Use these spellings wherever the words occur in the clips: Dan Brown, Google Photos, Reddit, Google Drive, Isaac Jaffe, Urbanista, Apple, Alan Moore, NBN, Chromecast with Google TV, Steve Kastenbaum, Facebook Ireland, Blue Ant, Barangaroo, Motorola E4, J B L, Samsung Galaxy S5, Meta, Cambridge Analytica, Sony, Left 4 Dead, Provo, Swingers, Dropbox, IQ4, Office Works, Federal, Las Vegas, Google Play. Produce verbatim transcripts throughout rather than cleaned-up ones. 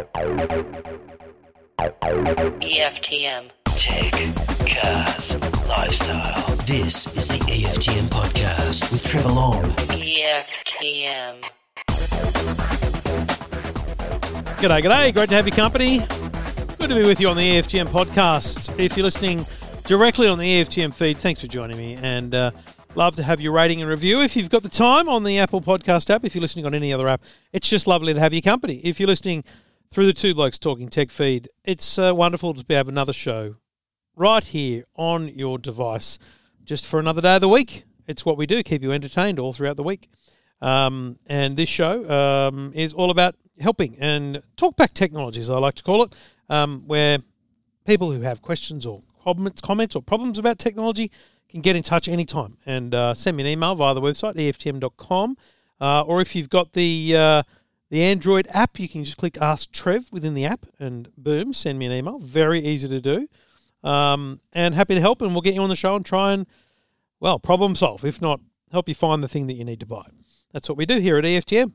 E F T M. Tech, cars, lifestyle. This is the E F T M podcast with Trevor Long. E F T M. G'day, g'day. Great to have your company. Good to be with you on the E F T M podcast. If you're listening directly on the E F T M feed, thanks for joining me. And uh, love to have your rating and review. If you've got the time on the Apple podcast app, if you're listening on any other app, it's just lovely to have your company. If you're listening through the Two Blokes Talking Tech feed, it's uh, wonderful to be able to have another show right here on your device just for another day of the week. It's what we do, keep you entertained all throughout the week. Um, and this show um, is all about helping and talkback technology, as I like to call it, um, where people who have questions or comments, comments or problems about technology can get in touch anytime and uh, send me an email via the website, E F T M dot com. Uh, or if you've got the uh, the Android app, you can just click Ask Trev within the app and boom, send me an email. Very easy to do. Um, and happy to help, and we'll get you on the show and try and, well, problem solve. If not, help you find the thing that you need to buy. That's what we do here at E F T M,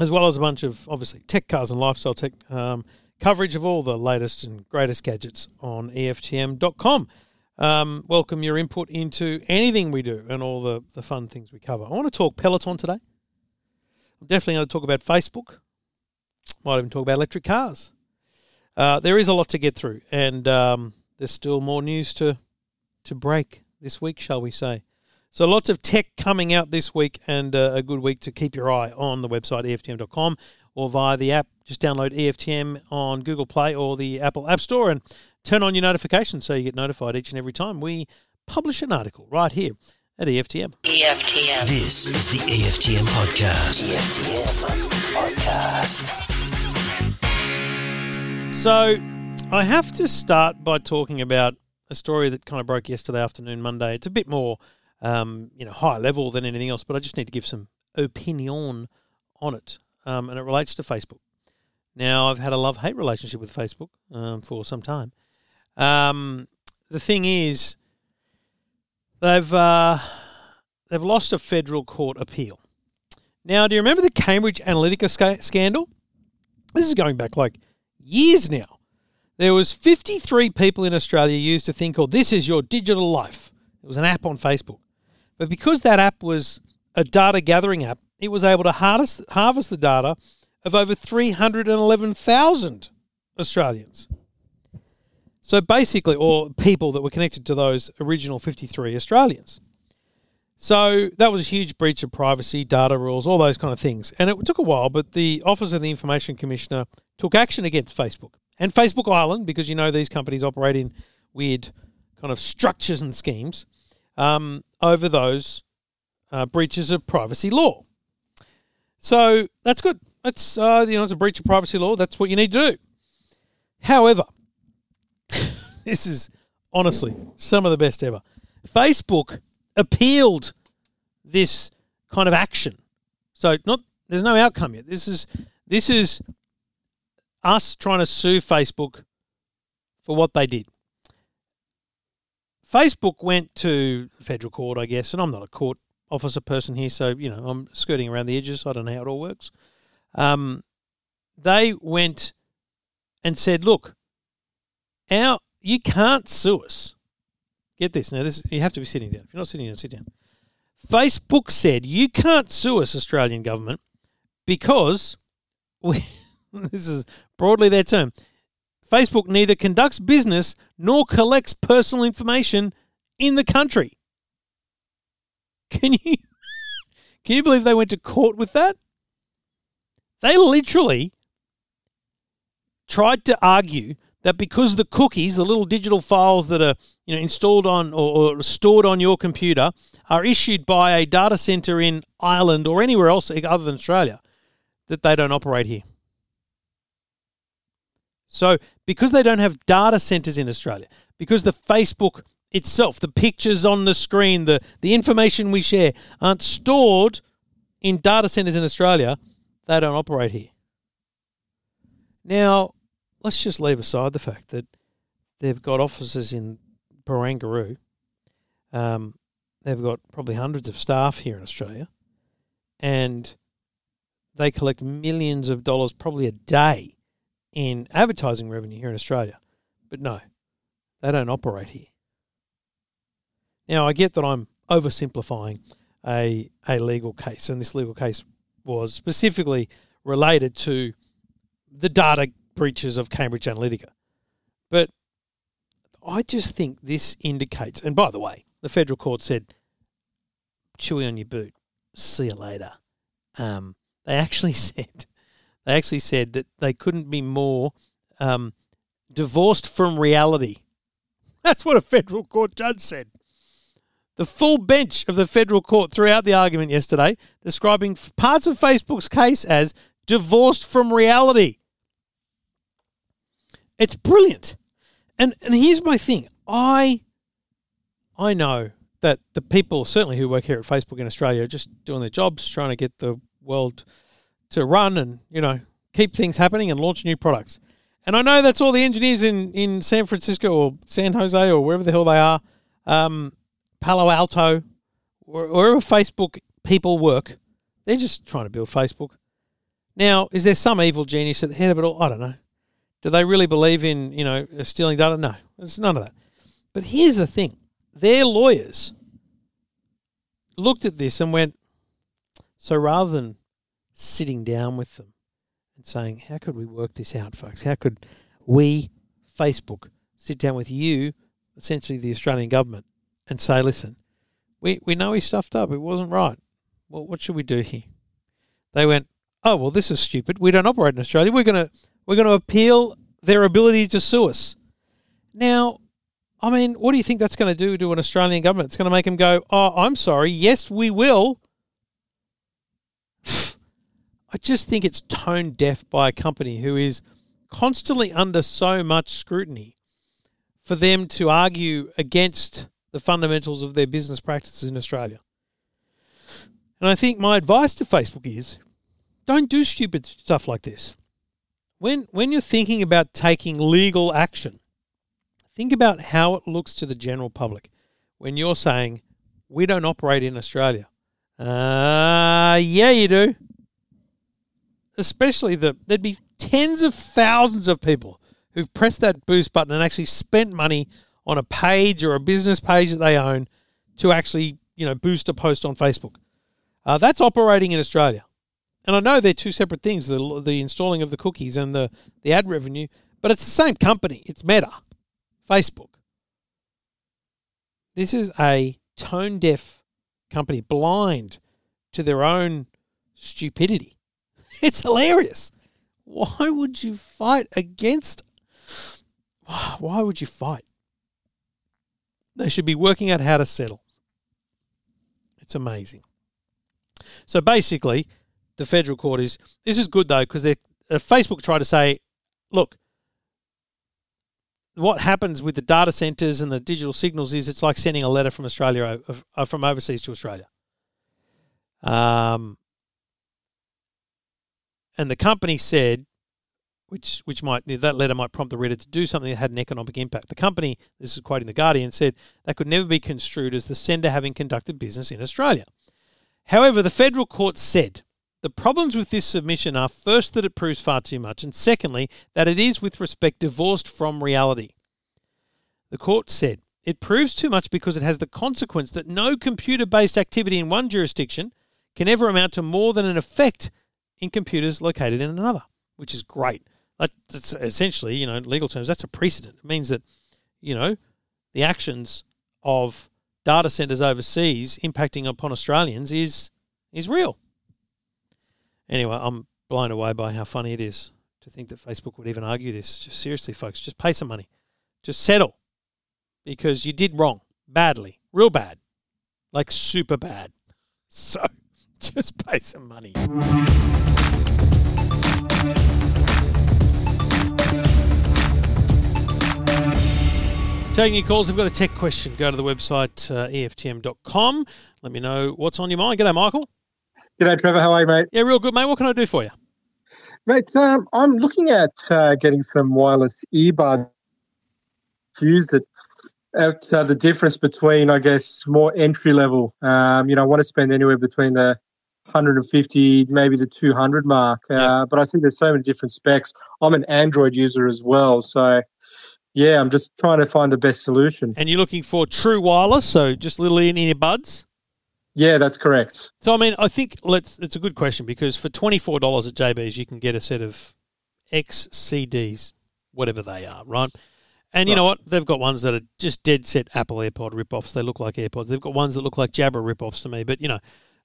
as well as a bunch of, obviously, tech, cars and lifestyle tech um, coverage of all the latest and greatest gadgets on E F T M dot com. Um, welcome your input into anything we do and all the, the fun things we cover. I want to talk Peloton today. I'm definitely going to talk about Facebook. Might even talk about electric cars. Uh, there is a lot to get through, and um, there's still more news to to break this week, shall we say. So lots of tech coming out this week, and uh, a good week to keep your eye on the website, E F T M dot com, or via the app. Just download E F T M on Google Play or the Apple App Store and turn on your notifications so you get notified each and every time we publish an article right here at E F T M. E F T M. This is the E F T M podcast. E F T M podcast. So I have to start by talking about a story that kind of broke yesterday afternoon, Monday. It's a bit more, um, you know, high level than anything else, but I just need to give some opinion on it, um, and it relates to Facebook. Now, I've had a love-hate relationship with Facebook um, for some time. Um, the thing is, they've uh, they've lost a federal court appeal. Now, do you remember the Cambridge Analytica sc- scandal? This is going back like years now. There was fifty-three people in Australia used a thing called This Is Your Digital Life. It was an app on Facebook. But because that app was a data gathering app, it was able to harvest, harvest the data of over three hundred eleven thousand Australians. So basically, or people that were connected to those original fifty-three Australians. So that was a huge breach of privacy, data rules, all those kind of things. And it took a while, but the Office of the Information Commissioner took action against Facebook and Facebook Ireland, because you know these companies operate in weird kind of structures and schemes, um, over those uh, breaches of privacy law. So that's good. That's uh, you know, it's a breach of privacy law. That's what you need to do. However, this is honestly some of the best ever. Facebook appealed this kind of action. So not there's no outcome yet. This is this is us trying to sue Facebook for what they did. Facebook went to federal court, I guess, and I'm not a court officer person here, so you know I'm skirting around the edges. So I don't know how it all works. Um, they went and said, look, our, you can't sue us. Get this. Now, this you have to be sitting down. If you're not sitting down, sit down. Facebook said, you can't sue us, Australian government, because, we, this is broadly their term, Facebook neither conducts business nor collects personal information in the country. Can you can you believe they went to court with that? They literally tried to argue that because the cookies, the little digital files that are you know installed on or, or stored on your computer, are issued by a data centre in Ireland or anywhere else other than Australia, that they don't operate here. So because they don't have data centres in Australia, because the Facebook itself, the pictures on the screen, the, the information we share aren't stored in data centres in Australia, they don't operate here. Now, let's just leave aside the fact that they've got offices in Barangaroo. Um, they've got probably hundreds of staff here in Australia. And they collect millions of dollars probably a day in advertising revenue here in Australia. But no, they don't operate here. Now, I get that I'm oversimplifying a a legal case, and this legal case was specifically related to the data breaches of Cambridge Analytica. But I just think this indicates, and by the way, the federal court said, chewy on your boot, see you later. Um, they actually said, they actually said that they couldn't be more um, divorced from reality. That's what a federal court judge said. The full bench of the federal court threw out the argument yesterday, describing parts of Facebook's case as divorced from reality. It's brilliant. And and here's my thing. I I know that the people, certainly who work here at Facebook in Australia, are just doing their jobs, trying to get the world to run and, you know, keep things happening and launch new products. And I know that's all the engineers in, in San Francisco or San Jose or wherever the hell they are, um, Palo Alto, wherever Facebook people work, they're just trying to build Facebook. Now, is there some evil genius at the head of it all? I don't know. Do they really believe in, you know, stealing data? No, it's none of that. But here's the thing. Their lawyers looked at this and went, so rather than sitting down with them and saying, how could we work this out, folks? How could we, Facebook, sit down with you, essentially the Australian government, and say, listen, we, we know he stuffed up. It wasn't right. Well, what should we do here? They went, oh, well, this is stupid. We don't operate in Australia. We're going to we're going to appeal their ability to sue us. Now, I mean, what do you think that's going to do to an Australian government? It's going to make them go, oh, I'm sorry. Yes, we will. I just think it's tone deaf by a company who is constantly under so much scrutiny for them to argue against the fundamentals of their business practices in Australia. And I think my advice to Facebook is, don't do stupid stuff like this. When when you're thinking about taking legal action, think about how it looks to the general public when you're saying, we don't operate in Australia. Uh, yeah, you do. Especially, the there'd be tens of thousands of people who've pressed that boost button and actually spent money on a page or a business page that they own to actually, you know, boost a post on Facebook. Uh, that's operating in Australia. And I know they're two separate things, the the installing of the cookies and the, the ad revenue, but it's the same company. It's Meta, Facebook. This is a tone-deaf company, blind to their own stupidity. It's hilarious. Why would you fight against... Why would you fight? They should be working out how to settle. It's amazing. So basically, the federal court is, this is good though, because uh, Facebook tried to say, look, what happens with the data centres and the digital signals is it's like sending a letter from Australia, uh, from overseas to Australia. Um, and the company said, which which might, that letter might prompt the reader to do something that had an economic impact. The company, this is quoting The Guardian, said that could never be construed as the sender having conducted business in Australia. However, the federal court said, the problems with this submission are, first, that it proves far too much, and secondly, that it is, with respect, divorced from reality. The court said, it proves too much because it has the consequence that no computer-based activity in one jurisdiction can ever amount to more than an effect in computers located in another, which is great. That's essentially, you know, in legal terms, that's a precedent. It means that, you know, the actions of data centers overseas impacting upon Australians is is real. Anyway, I'm blown away by how funny it is to think that Facebook would even argue this. Just seriously, folks, just pay some money. Just settle. Because you did wrong. Badly. Real bad. Like super bad. So just pay some money. Taking your calls, I've got a tech question. Go to the website, uh, E F T M dot com. Let me know what's on your mind. G'day, Michael. G'day, Trevor. How are you, mate? Yeah, real good, mate. What can I do for you? Mate, um, I'm looking at uh, getting some wireless earbuds. Used it at uh, the difference between, I guess, more entry level. Um, you know, I want to spend anywhere between the one hundred fifty, maybe the two hundred mark. Uh, yeah. But I see there's so many different specs. I'm an Android user as well, so yeah, I'm just trying to find the best solution. And you're looking for true wireless, so just little in-ear buds? Yeah, that's correct. So, I mean, I think let's. It's a good question because for twenty-four dollars at J B's, you can get a set of X C Ds, whatever they are, right? And you know what? They've got ones that are just dead set Apple AirPod ripoffs. They look like AirPods. They've got ones that look like Jabra ripoffs to me. But, you know,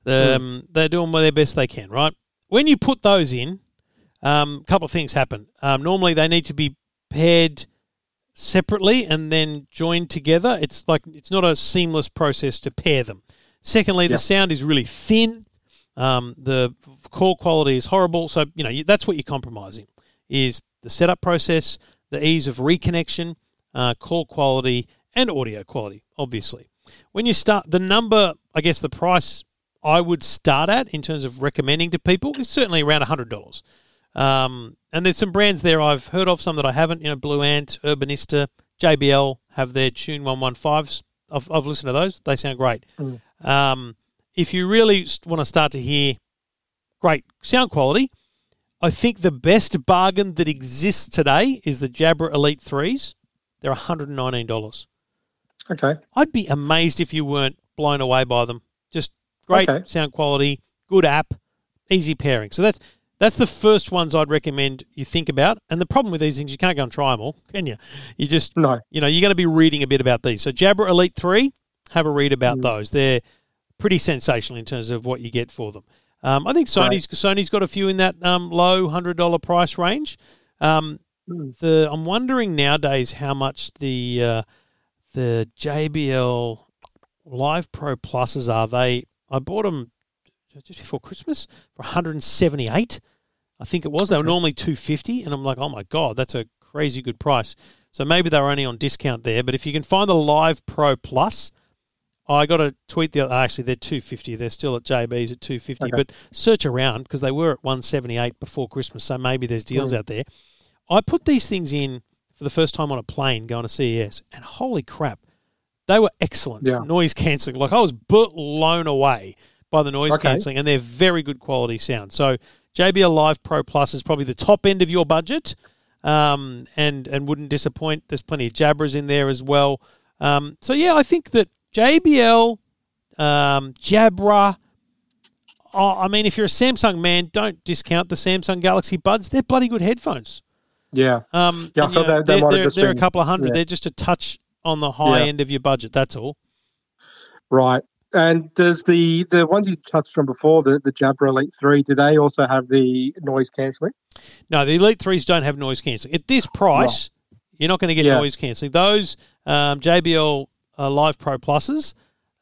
the, um, they're doing their best they can, right? When you put those in, a um, couple of things happen. Um, normally they need to be paired separately and then joined together. It's like it's not a seamless process to pair them. Secondly, yeah. the sound is really thin. Um, the call quality is horrible. So, you know, that's what you're compromising is the setup process, the ease of reconnection, uh, call quality, and audio quality, obviously. When you start, the number, I guess the price I would start at in terms of recommending to people is certainly around one hundred dollars. Um, and there's some brands there I've heard of, some that I haven't. You know, Blue Ant, Urbanista, J B L have their Tune one fifteens. I've, I've listened to those. They sound great. Mm. Um, if you really want to start to hear great sound quality, I think the best bargain that exists today is the Jabra Elite threes. They're one hundred nineteen dollars. Okay. I'd be amazed if you weren't blown away by them. Just great okay. sound quality, good app, easy pairing. So that's that's the first ones I'd recommend you think about. And the problem with these things, you can't go and try them all, can you? You just, no. you know, you're going to be reading a bit about these. So Jabra Elite three, have a read about mm. those. They're pretty sensational in terms of what you get for them. Um, I think Sony's right. Sony's got a few in that um, low one hundred dollars price range. Um, the I'm wondering nowadays how much the uh, the J B L Live Pro Pluses are. They I bought them just before Christmas for one hundred seventy-eight dollars. I think it was. They were normally two hundred fifty dollars, and I'm like, oh my god, that's a crazy good price. So maybe they were only on discount there. But if you can find the Live Pro Plus. I got a tweet the other, actually they're two hundred fifty dollars. They're still at J B's at two hundred fifty dollars, okay. but search around because they were at one hundred seventy-eight dollars before Christmas, so maybe there's deals mm. out there. I put these things in for the first time on a plane going to C E S, and holy crap, they were excellent. Yeah. Noise cancelling. Like I was blown away by the noise okay. cancelling, and they're very good quality sound. So J B L Live Pro Plus is probably the top end of your budget, um, and and wouldn't disappoint. There's plenty of Jabras in there as well. Um, so yeah, I think that J B L, um, Jabra. Oh, I mean, if you're a Samsung man, don't discount the Samsung Galaxy Buds. They're bloody good headphones. Yeah. Um, yeah, and, I thought know, that, that they're, might they're, have just they're been, a couple of hundred. Yeah. They're just a touch on the high yeah. end of your budget. That's all. Right. And does the, the ones you touched on before, the, the Jabra Elite three, do they also have the noise cancelling? No, the Elite threes don't have noise cancelling. At this price, right. you're not going to get yeah. noise cancelling. Those um, J B L Uh, Live Pro Pluses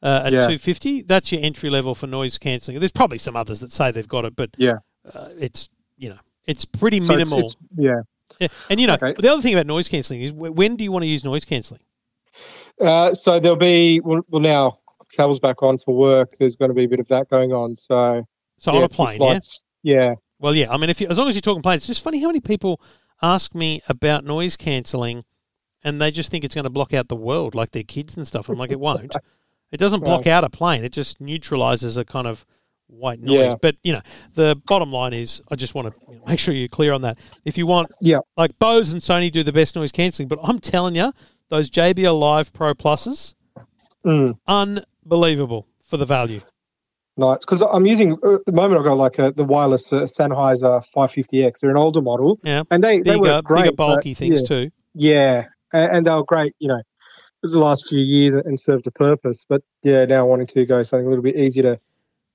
uh, at yeah. two hundred fifty dollars. That's your entry level for noise cancelling. There's probably some others that say they've got it, but yeah, uh, it's you know it's pretty minimal. So it's, it's, yeah. yeah, and you know okay. the other thing about noise cancelling is when do you want to use noise cancelling? Uh, so there'll be well, well now travel's back on for work. There's going to be a bit of that going on. So so yeah, on a plane, flights, yeah, yeah. Well, yeah. I mean, if you, as long as you're talking planes, it's just funny how many people ask me about noise cancelling. And they just think it's going to block out the world, like their kids and stuff. I'm like, it won't. It doesn't block out a plane. It just neutralizes a kind of white noise. Yeah. But, you know, the bottom line is I just want to make sure you're clear on that. If you want, yeah. like Bose and Sony do the best noise cancelling, but I'm telling you, those J B L Live Pro Pluses, mm. unbelievable for the value. Nice, because I'm using at the moment. I've got like a, the wireless uh, Sennheiser five fifty X. They're an older model, yeah, and they bigger, they were great, bigger bulky but, things yeah. too. Yeah. And they were great, you know, the last few years and served a purpose. But, yeah, now wanting to go something a little bit easier to,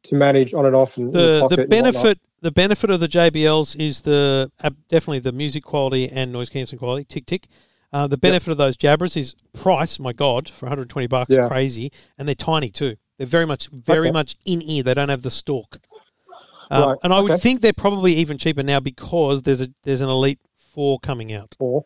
to manage on and off. And the, the, the benefit the benefit of the J B Ls is the definitely the music quality and noise cancelling quality, tick, tick. Uh, the benefit yep. of those Jabras is price, my God, for one hundred twenty bucks, yeah. crazy. And they're tiny too. They're very much very okay. much in-ear. They don't have the stalk. Um, right. And I okay. would think they're probably even cheaper now because there's a there's an Elite four coming out. Four.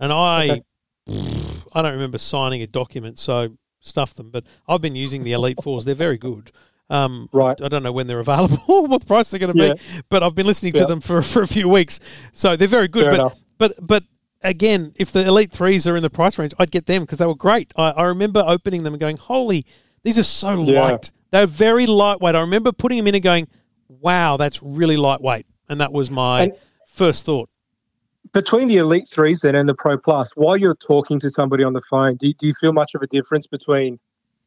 And I okay. pff, I don't remember signing a document, so stuff them. But I've been using the Elite fours. They're very good. Um, right. I don't know when they're available, what price they're going to yeah. be, but I've been listening yeah. to them for, for a few weeks. So they're very good. Fair but enough. but but again, if the Elite threes are in the price range, I'd get them because they were great. I, I remember opening them and going, holy, these are so yeah. light. They're very lightweight. I remember putting them in and going, wow, that's really lightweight. And that was my and first thought. Between the Elite threes then and the Pro Plus, while you're talking to somebody on the phone, do, do you feel much of a difference between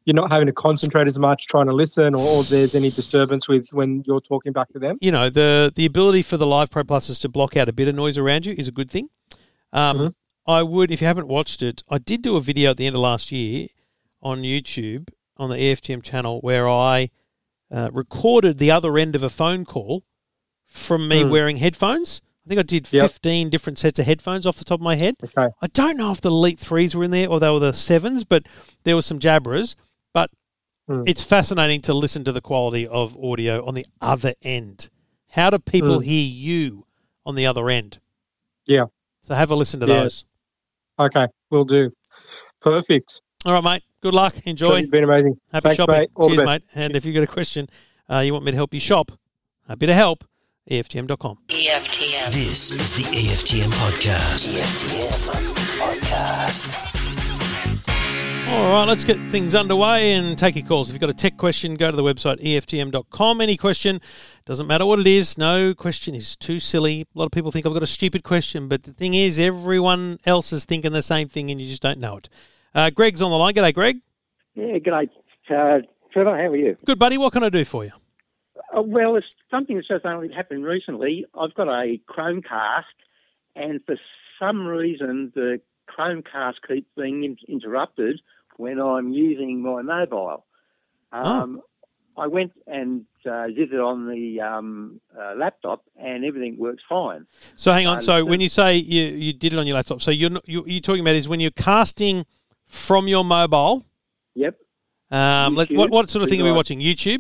you're not having to concentrate as much trying to listen, or, or there's any disturbance with when you're talking back to them? You know, the, the ability for the Live Pro Pluses to block out a bit of noise around you is a good thing. Um, mm-hmm. I would, if you haven't watched it, I did do a video at the end of last year on YouTube on the E F T M channel where I uh, recorded the other end of a phone call from me mm. wearing headphones. I think I did yep. fifteen different sets of headphones off the top of my head. Okay. I don't know if the Elite threes were in there or they were the sevens, but there were some jabberers. But mm. it's fascinating to listen to the quality of audio on the other end. How do people mm. hear you on the other end? Yeah. So have a listen to yeah. those. Okay, will do. Perfect. All right, mate. Good luck. Enjoy. It's been amazing. Happy Thanks, shopping. Mate. All Cheers, mate. And Cheers. If you've got a question, uh, you want me to help you shop, a bit of help, E F T M dot com. E F T M. This is the E F T M Podcast. E F T M Podcast. All right, let's get things underway and take your calls. If you've got a tech question, go to the website, E F T M dot com. Any question, doesn't matter what it is. No question is too silly. A lot of people think I've got a stupid question, but the thing is everyone else is thinking the same thing and you just don't know it. Uh, Greg's on the line. G'day, Greg. Yeah, g'day, uh, Trevor. How are you? Good, buddy. What can I do for you? Uh, well, it's something that's just only happened recently. I've got a Chromecast, and for some reason, the Chromecast keeps being in- interrupted when I'm using my mobile. Um, oh. I went and uh, did it on the um, uh, laptop, and everything works fine. So hang on. Uh, so when you say you, you did it on your laptop, so you're, not, you're, you're talking about is when you're casting from your mobile? Yep. Um, let, what, what sort of thing are we watching? YouTube?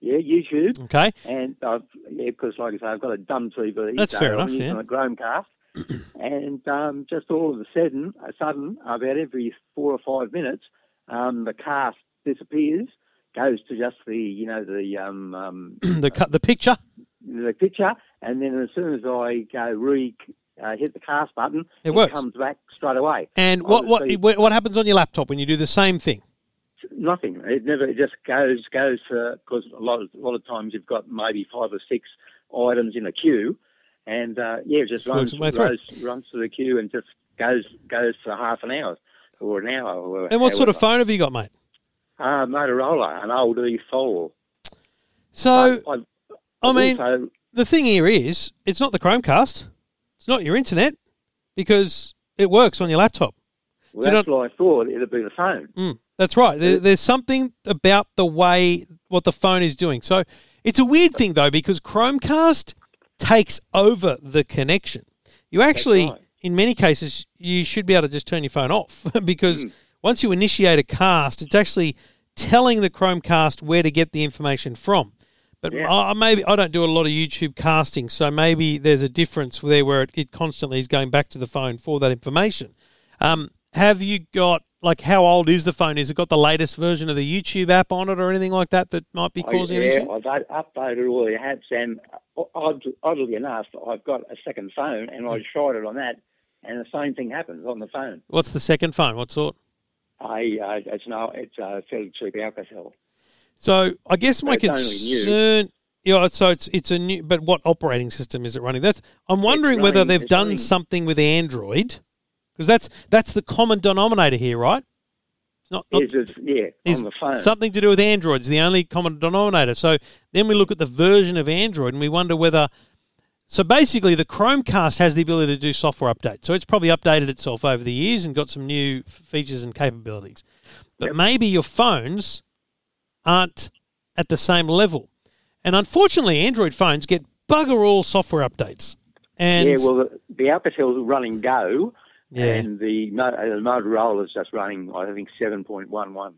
Yeah, YouTube. Okay. And I've, yeah, because like I say, I've got a dumb T V. That's so fair enough. I'm using yeah. a Chromecast, and um, just all of a sudden, a sudden, about every four or five minutes, um, the cast disappears, goes to just the you know the um, um the cut the picture, the picture, and then as soon as I go re uh, hit the cast button, it, it comes back straight away. And Obviously, what what what happens on your laptop when you do the same thing? Nothing. It never. It just goes goes because uh, a lot of a lot of times you've got maybe five or six items in a queue, and uh, yeah, it just runs runs runs through the queue and just goes goes for half an hour or an hour. Or and what hour sort of phone have you got, mate? Uh, Motorola, an old E four. So I, I, I mean, also, the thing here is, it's not the Chromecast, it's not your internet, because it works on your laptop. Well, do that's not, what I thought. It'd be the phone. Mm. That's right. There's something about the way what the phone is doing. So it's a weird thing, though, because Chromecast takes over the connection. You actually, right. in many cases, you should be able to just turn your phone off because mm. once you initiate a cast, it's actually telling the Chromecast where to get the information from. But yeah. I, maybe I don't do a lot of YouTube casting, so maybe there's a difference there where it, it constantly is going back to the phone for that information. Um, have you got... Like, how old is the phone? Has it got the latest version of the YouTube app on it or anything like that that might be causing oh, yeah, an issue? I've updated all the apps, and oddly enough, I've got a second phone, and I tried it on that, and the same thing happens on the phone. What's the second phone? What sort? I uh, it's no, it's a fairly cheap Alcatel. So I guess my concern, only new. yeah. So it's it's a new, but what operating system is it running? That's I'm wondering running, whether they've done running. something with Android. Because that's that's the common denominator here, right? It's not, not, it's, yeah, it's on the phone. Something to do with Android is the only common denominator. So then we look at the version of Android and we wonder whether... So basically the Chromecast has the ability to do software updates. So it's probably updated itself over the years and got some new features and capabilities. But yep. maybe your phones aren't at the same level. And unfortunately, Android phones get bugger all software updates. And yeah, well, the, the Alcatel is running Go... Yeah. And the, the Motorola is just running, I think, seven point one one.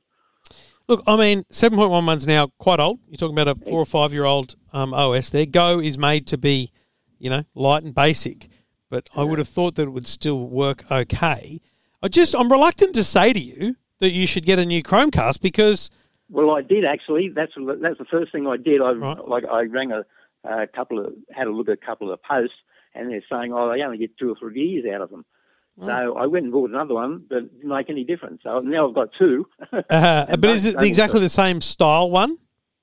Look, I mean, seven point one one's now quite old. You're talking about a four or five-year-old um, O S there. Go is made to be, you know, light and basic, but I would have thought that it would still work okay. I just, I'm reluctant to say to you that you should get a new Chromecast because... Well, I did, actually. That's that's the first thing I did. I right. like I rang a, a couple of, had a look at a couple of posts, and they're saying, oh, they only get two or three years out of them. So I went and bought another one, but it didn't make any difference. So now I've got two. uh, but is it exactly the same style one?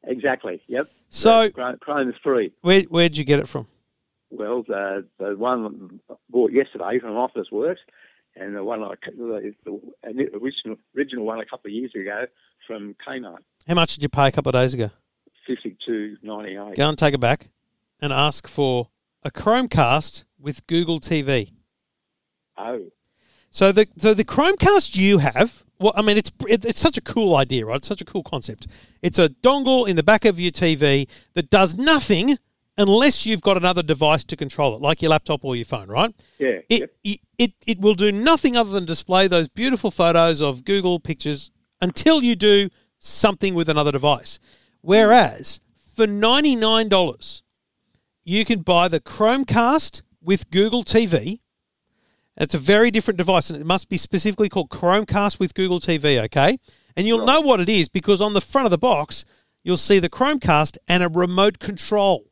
Exactly, yep. So, Chrome is free. Where, where'd you get it from? Well, the, the one I bought yesterday from Office Works, and the one I, the original, original one a couple of years ago from Kmart. How much did you pay a couple of days ago? fifty-two ninety-eight. Go and take it back and ask for a Chromecast with Google T V. Oh. So the so the Chromecast you have, well, I mean, it's it, it's such a cool idea, right? It's such a cool concept. It's a dongle in the back of your T V that does nothing unless you've got another device to control it, like your laptop or your phone, right? Yeah. It yep. it, it, it will do nothing other than display those beautiful photos of Google Pictures until you do something with another device. Whereas for ninety-nine dollars, you can buy the Chromecast with Google T V. It's a very different device, and it must be specifically called Chromecast with Google T V, okay? And you'll right. know what it is because on the front of the box, you'll see the Chromecast and a remote control.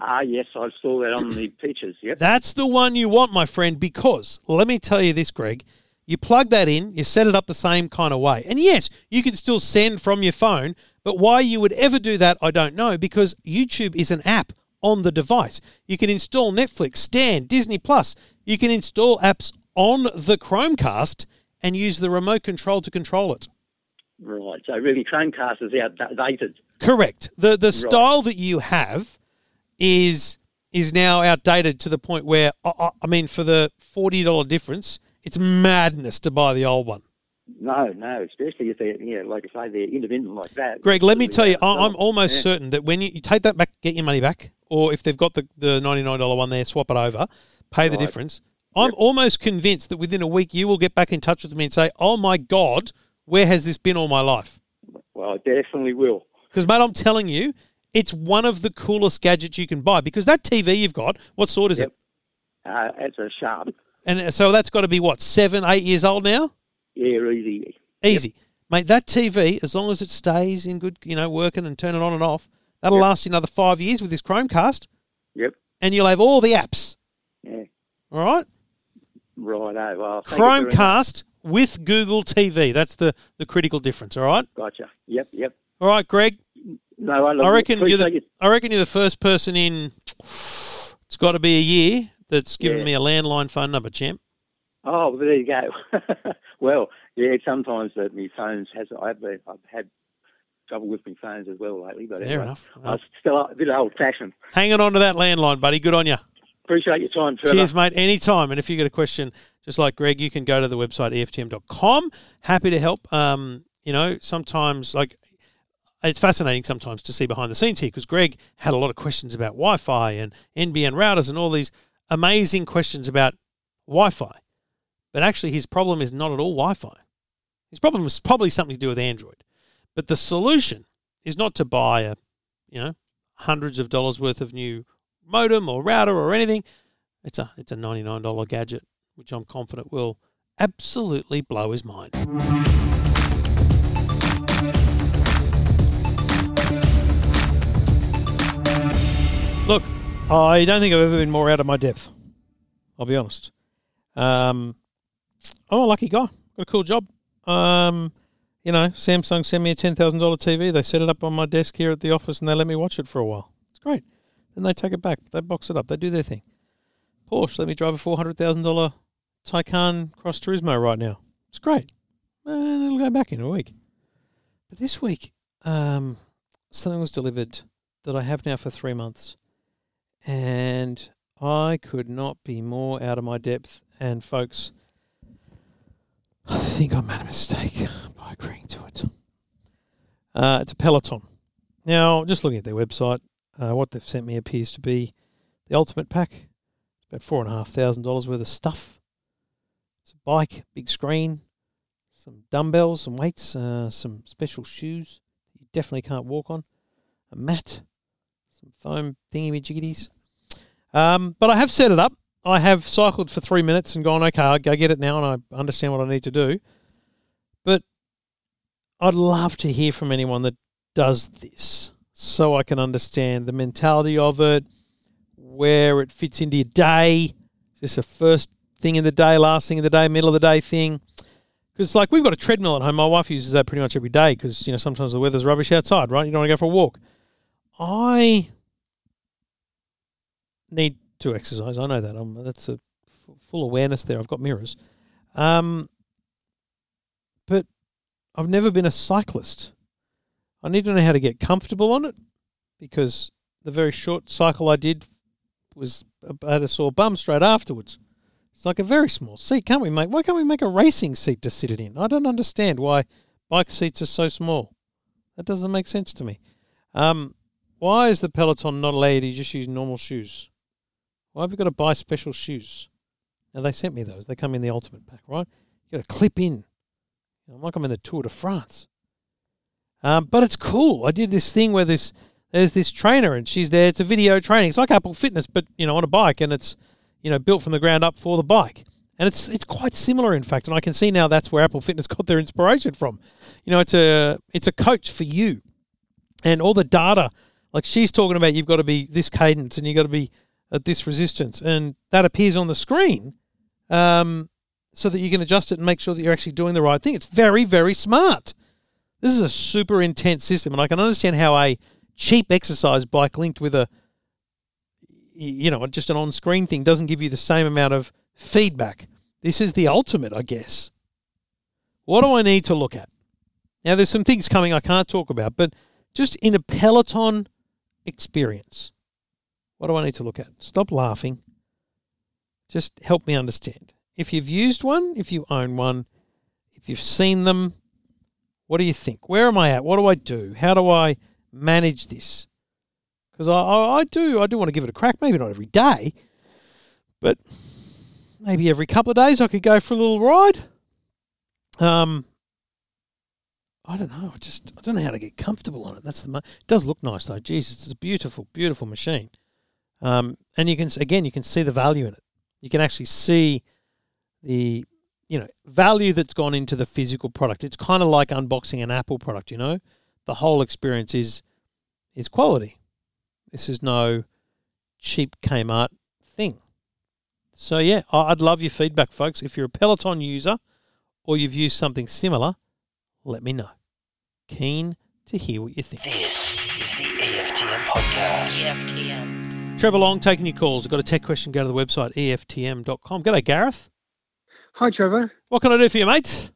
Ah, yes, I saw that on the pictures, yep. That's the one you want, my friend, because, well, let me tell you this, Greg, you plug that in, you set it up the same kind of way. And yes, you can still send from your phone, but why you would ever do that, I don't know, because YouTube is an app on the device. You can install Netflix, Stan, Disney+. You can install apps on the Chromecast and use the remote control to control it. Right, so really Chromecast is outdated. Correct. The the right. style that you have is is now outdated to the point where, I, I mean, for the forty dollars difference, it's madness to buy the old one. No, no, especially if they're, you know, like I say, they're intermittent like that. Greg, let me tell you, I'm almost yeah. certain that when you, you take that back, get your money back, or if they've got the, the ninety-nine dollars one there, swap it over, pay right. the difference. I'm yep. almost convinced that within a week you will get back in touch with me and say, oh, my God, where has this been all my life? Well, I definitely will. Because, mate, I'm telling you, it's one of the coolest gadgets you can buy because that T V you've got, what sort is yep. it? Uh, it's a Sharp. And so that's got to be, what, seven, eight years old now? Yeah, easy. Easy. Yep. Mate, that T V, as long as it stays in good, you know, working and turning on and off, that'll yep. last you another five years with this Chromecast. Yep. And you'll have all the apps. Yeah. All right? Righto. Well, Chromecast with Google T V. That's the, the critical difference, all right? Gotcha. Yep, yep. All right, Greg. No, I love I reckon it. You're the, I reckon you're the first person in, it's got to be a year, that's given yeah. me a landline phone number, champ. Oh, well, there you go. Well, yeah, sometimes uh, my phones has I've been, I've had trouble with my phones as well lately, but fair uh, enough. I'm well, still a bit old fashioned. Hanging on to that landline, buddy. Good on you. Appreciate your time. Trevor. Cheers, mate. Any time. And if you get a question, just like Greg, you can go to the website E F T M dot com. Happy to help. Um, you know, sometimes like it's fascinating sometimes to see behind the scenes here because Greg had a lot of questions about Wi-Fi and N B N routers and all these amazing questions about Wi-Fi. But actually, his problem is not at all Wi-Fi. His problem is probably something to do with Android. But the solution is not to buy a, you know, hundreds of dollars worth of new modem or router or anything. It's a it's a ninety-nine dollars gadget, which I'm confident will absolutely blow his mind. Look, I don't think I've ever been more out of my depth. I'll be honest. Um. I'm a lucky guy. Got a cool job. Um, you know, Samsung sent me a ten thousand dollars T V. They set it up on my desk here at the office and they let me watch it for a while. It's great. Then they take it back. They box it up. They do their thing. Porsche let me drive a four hundred thousand dollars Taycan Cross Turismo right now. It's great. And it'll go back in a week. But this week, um, something was delivered that I have now for three months. And I could not be more out of my depth. And folks, I think I made a mistake by agreeing to it. Uh, it's a Peloton. Now, just looking at their website, uh, what they've sent me appears to be the Ultimate Pack. It's about four and a half thousand dollars worth of stuff. It's a bike, big screen, some dumbbells, some weights, uh, some special shoes you definitely can't walk on, a mat, some foam thingy-majiggities. Um, but I have set it up. I have cycled for three minutes and gone, okay, I'll go get it now and I understand what I need to do. But I'd love to hear from anyone that does this so I can understand the mentality of it, where it fits into your day. Is this a first thing in the day, last thing in the day, middle of the day thing? Because, like, we've got a treadmill at home. My wife uses that pretty much every day because, you know, sometimes the weather's rubbish outside, right? You don't want to go for a walk. I need to exercise. I know that. I'm, that's a full awareness there. I've got mirrors. Um, but I've never been a cyclist. I need to know how to get comfortable on it because the very short cycle I did was I had a sore bum straight afterwards. It's like a very small seat, can't we make? Why can't we make a racing seat to sit it in? I don't understand why bike seats are so small. That doesn't make sense to me. Um, why is the Peloton not allowed to just use normal shoes? Why have you got to buy special shoes? Now, they sent me those. They come in the Ultimate Pack, right? You got to clip in. I'm like I'm in the Tour de France. Um, but it's cool. I did this thing where this there's this trainer, and she's there. It's a video training. It's like Apple Fitness, but, you know, on a bike, and it's... you know, built from the ground up for the bike. And it's it's quite similar, in fact. And I can see now that's where Apple Fitness got their inspiration from. You know, it's a it's a coach for you. And all the data, like she's talking about, you've got to be this cadence and you've got to be at this resistance. And that appears on the screen um, so that you can adjust it and make sure that you're actually doing the right thing. It's very, very smart. This is a super intense system. And I can understand how a cheap exercise bike linked with a you know, just an on-screen thing doesn't give you the same amount of feedback. This is the ultimate, I guess. What do I need to look at? Now, there's some things coming I can't talk about, but just in a Peloton experience, what do I need to look at? Stop laughing. Just help me understand. If you've used one, if you own one, if you've seen them, what do you think? Where am I at? What do I do? How do I manage this? Because I, I, I do I do want to give it a crack. Maybe not every day, but maybe every couple of days I could go for a little ride. Um, I don't know. I just I don't know how to get comfortable on it. That's the mo- it does look nice though. Jesus, it's a beautiful, beautiful machine. Um, and you can again you can see the value in it. You can actually see the you know value that's gone into the physical product. It's kind of like unboxing an Apple product. You know, the whole experience is is quality. This is no cheap Kmart thing. So, yeah, I'd love your feedback, folks. If you're a Peloton user or you've used something similar, let me know. Keen to hear what you think. This is the E F T M podcast. E F T M. Trevor Long taking your calls. I've got a tech question. Go to the website, E F T M dot com. G'day, Gareth. Hi, Trevor. What can I do for you, mate?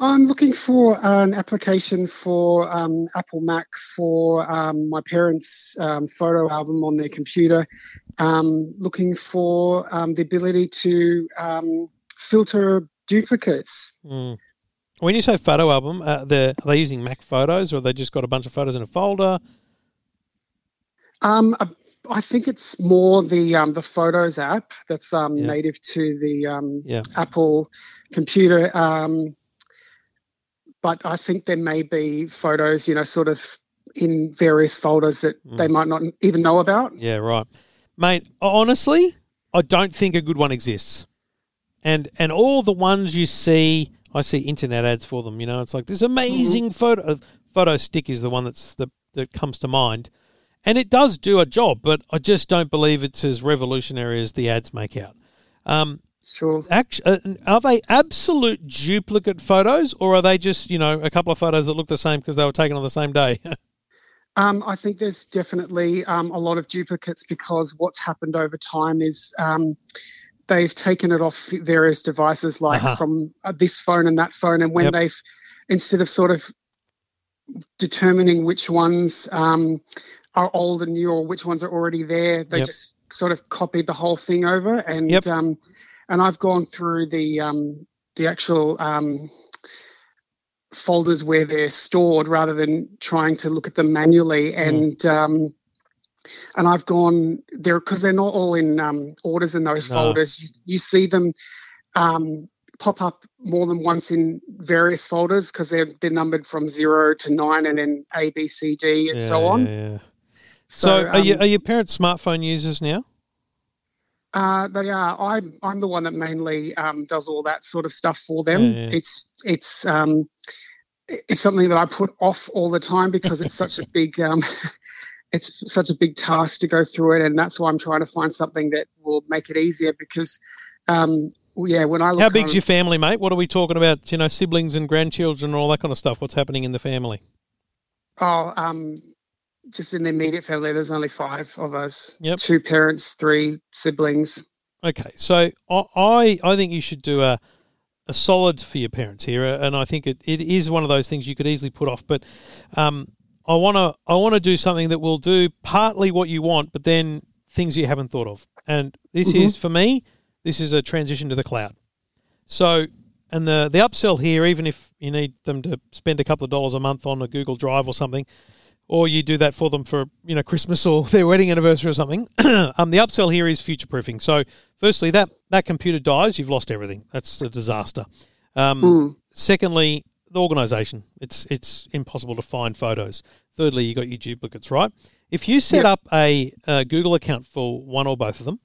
I'm looking for an application for um, Apple Mac for um, my parents' um, photo album on their computer. Um, looking for um, the ability to um, filter duplicates. Mm. When you say photo album, uh, they're, are they using Mac Photos or have they just got a bunch of photos in a folder? Um, I think it's more the um, the Photos app that's um, yeah. native to the um, yeah. Apple computer. Um But I think there may be photos, you know, sort of in various folders that mm. they might not even know about. Yeah, right. Mate, honestly, I don't think a good one exists. And and all the ones you see, I see internet ads for them, you know. It's like this amazing mm-hmm. photo. Uh, photo stick is the one that's the, that comes to mind. And it does do a job, but I just don't believe it's as revolutionary as the ads make out. Um Sure. Actually, are they absolute duplicate photos or are they just, you know, a couple of photos that look the same because they were taken on the same day? um, I think there's definitely um, a lot of duplicates because what's happened over time is um, they've taken it off various devices like uh-huh. from uh, this phone and that phone. And when yep. they've, instead of sort of determining which ones um, are old and new or which ones are already there, they yep. just sort of copied the whole thing over and yep. um And I've gone through the um, the actual um, folders where they're stored rather than trying to look at them manually. And mm. um, and I've gone there because they're not all in um, orders in those no. folders. You, you see them um, pop up more than once in various folders because they're they're numbered from zero to nine and then A, B, C, D, and yeah, so on. Yeah, yeah. So, so are um, you, are your parents smartphone users now? Uh, they are. I'm, I'm the one that mainly um, does all that sort of stuff for them. Yeah, yeah. It's it's um, it's something that I put off all the time because it's such a big um, it's such a big task to go through it, and that's why I'm trying to find something that will make it easier. Because um, Well, yeah, when I look. How big's on, your family, mate? What are we talking about? You know, siblings and grandchildren and all that kind of stuff. What's happening in the family? Oh, um, just in the immediate family, there's only five of us. Yep. Two parents, three siblings. Okay, so I I think you should do a a solid for your parents here, and I think it, it is one of those things you could easily put off. But um, I want to I want to do something that will do partly what you want, but then things you haven't thought of. And this mm-hmm. is, for me, this is a transition to the cloud. So, and the the upsell here, even if you need them to spend a couple of dollars a month on a Google Drive or something, or you do that for them for, you know, Christmas or their wedding anniversary or something, um, the upsell here is future-proofing. So, firstly, that that computer dies, you've lost everything. That's a disaster. Um, mm. Secondly, the organisation. It's it's impossible to find photos. Thirdly, you got your duplicates, right? If you set yep. up a, a Google account for one or both of them,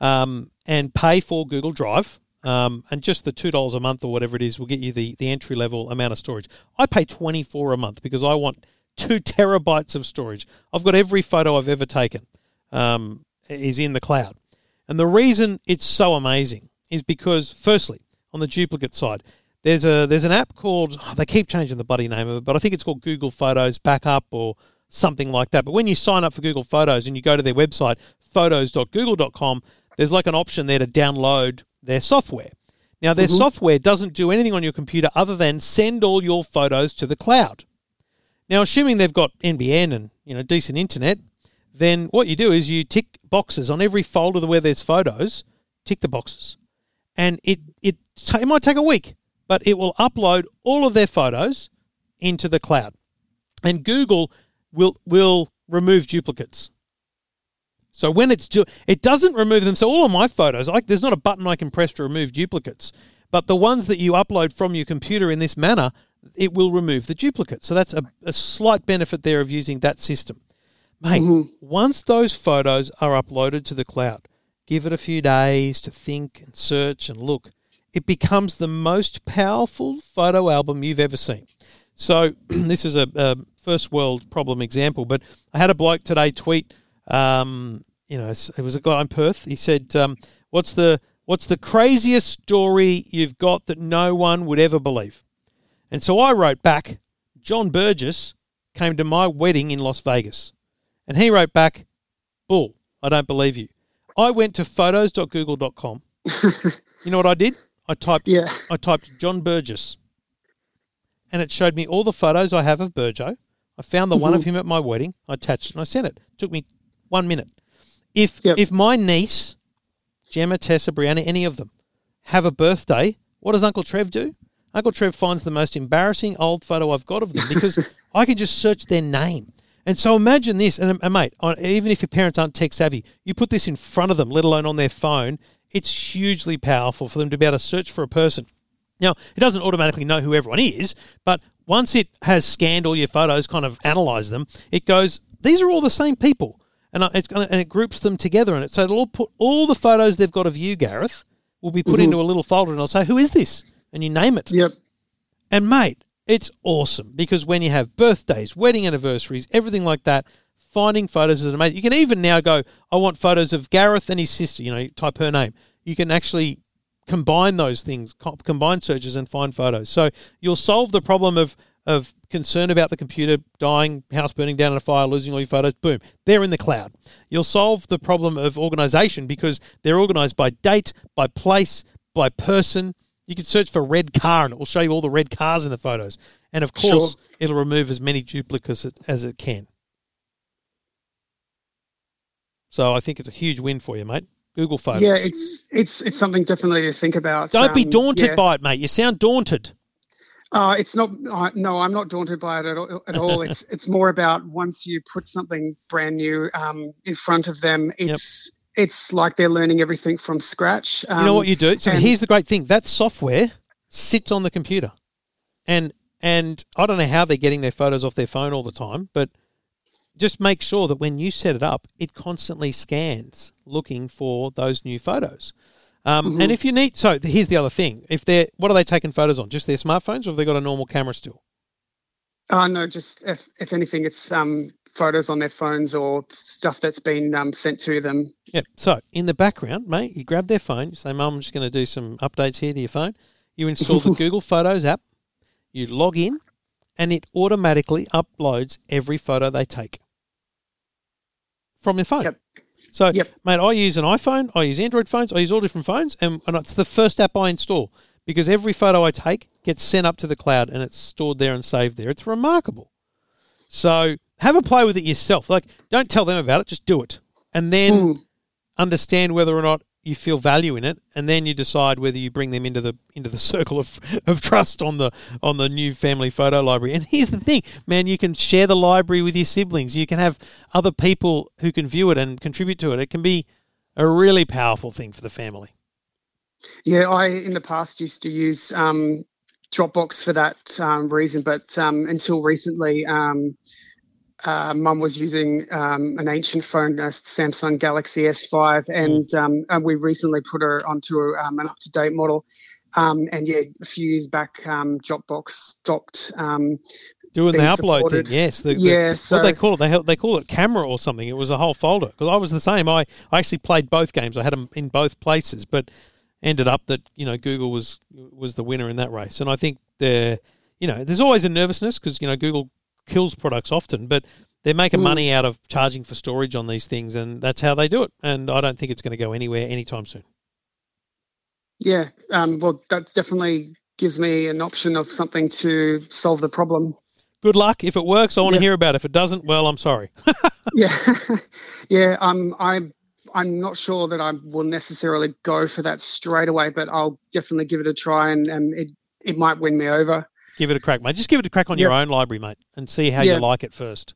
um, and pay for Google Drive, um, and just the two dollars a month or whatever it is will get you the, the entry-level amount of storage. I pay twenty-four dollars a month because I want two terabytes of storage. I've got every photo I've ever taken um, is in the cloud. And the reason it's so amazing is because, firstly, on the duplicate side, there's a there's an app called, oh, they keep changing the bloody name of it, but I think it's called Google Photos Backup or something like that. But when you sign up for Google Photos and you go to their website, photos dot google dot com, there's like an option there to download their software. Now, their mm-hmm. software doesn't do anything on your computer other than send all your photos to the cloud. Now, assuming they've got N B N and, you know, decent internet, then what you do is you tick boxes on every folder where there's photos, tick the boxes. And it it, t- it might take a week, but it will upload all of their photos into the cloud. And Google will will remove duplicates. So when it's do- it doesn't remove them. So all of my photos, I, there's not a button I can press to remove duplicates. But the ones that you upload from your computer in this manner, it will remove the duplicate. So that's a, a slight benefit there of using that system. Mate, mm-hmm. once those photos are uploaded to the cloud, give it a few days to think and search and look. It becomes the most powerful photo album you've ever seen. So this is a, a first world problem example, but I had a bloke today tweet, um, you know, it was a guy in Perth. He said, um, what's the what's the craziest story you've got that no one would ever believe? And so I wrote back, John Burgess came to my wedding in Las Vegas. And he wrote back, bull, I don't believe you. I went to photos dot google dot com. You know what I did? I typed yeah. I typed John Burgess. And it showed me all the photos I have of Burjo. I found the mm-hmm. one of him at my wedding. I attached it and I sent it. It took me one minute. If yep. if my niece, Gemma, Tessa, Brianna, any of them, have a birthday, what does Uncle Trev do? Uncle Trev finds the most embarrassing old photo I've got of them because I can just search their name. And so imagine this, and, and mate, on, even if your parents aren't tech savvy, you put this in front of them, let alone on their phone, it's hugely powerful for them to be able to search for a person. Now, it doesn't automatically know who everyone is, but once it has scanned all your photos, kind of analysed them, it goes, these are all the same people, and it's gonna, and it groups them together. And it, so it'll all put all the photos they've got of you, Gareth, will be put mm-hmm. into a little folder, and I'll say, who is this? And you name it. Yep. And, mate, it's awesome because when you have birthdays, wedding anniversaries, everything like that, finding photos is amazing. You can even now go, I want photos of Gareth and his sister, you know, you type her name. You can actually combine those things, co- combine searches and find photos. So you'll solve the problem of, of concern about the computer dying, house burning down in a fire, losing all your photos, boom, they're in the cloud. You'll solve the problem of organisation because they're organised by date, by place, by person. You can search for red car and it will show you all the red cars in the photos. And, of course, sure. it'll remove as many duplicates as it can. So I think it's a huge win for you, mate. Google Photos. Yeah, it's it's it's something definitely to think about. Don't um, be daunted yeah. by it, mate. You sound daunted. Uh, it's not uh, – no, I'm not daunted by it at all. At all. It's it's more about once you put something brand new um, in front of them, it's yep. – it's like they're learning everything from scratch. Um, you know what you do? So here's the great thing. That software sits on the computer. And and I don't know how they're getting their photos off their phone all the time, but just make sure that when you set it up, it constantly scans looking for those new photos. Um, mm-hmm. And if you need – so here's the other thing. If they're What are they taking photos on? Just their smartphones or have they got a normal camera still? Uh, no, just if, if anything, it's um, – photos on their phones or stuff that's been um, sent to them. Yep. So in the background, mate, you grab their phone, you say, Mum, I'm just going to do some updates here to your phone. You install the Google Photos app, you log in, and it automatically uploads every photo they take from your phone. Yep. So, yep. mate, I use an iPhone, I use Android phones, I use all different phones, and, and it's the first app I install because every photo I take gets sent up to the cloud and it's stored there and saved there. It's remarkable. So have a play with it yourself. Like, don't tell them about it, just do it. And then mm. understand whether or not you feel value in it, and then you decide whether you bring them into the into the circle of, of trust on the on the new family photo library. And here's the thing, man, you can share the library with your siblings. You can have other people who can view it and contribute to it. It can be a really powerful thing for the family. Yeah, I, in the past, used to use um, Dropbox for that um, reason, but um, until recently... Um, Uh, Mum was using um, an ancient phone, a Samsung Galaxy S five, and, mm. um, and we recently put her onto um, an up-to-date model. Um, and, yeah, a few years back, um, Dropbox stopped um, doing the upload supported. thing, yes. The, yeah, the, so, what do they call it? They, they call it camera or something. It was a whole folder. Because I was the same. I, I actually played both games. I had them in both places, but ended up that, you know, Google was was the winner in that race. And I think, the you know, there's always a nervousness because, you know, Google kills products often, but they're making mm. money out of charging for storage on these things, and that's how they do it. And I don't think it's going to go anywhere anytime soon. Yeah, um, well, that definitely gives me an option of something to solve the problem. Good luck. If it works, I want yeah. to hear about it. If it doesn't, well, I'm sorry. yeah, yeah. Um, I, I'm not sure that I will necessarily go for that straight away, but I'll definitely give it a try, and, and it, it might win me over. Give it a crack, mate. Just give it a crack on yep. your own library, mate, and see how yep. you like it first.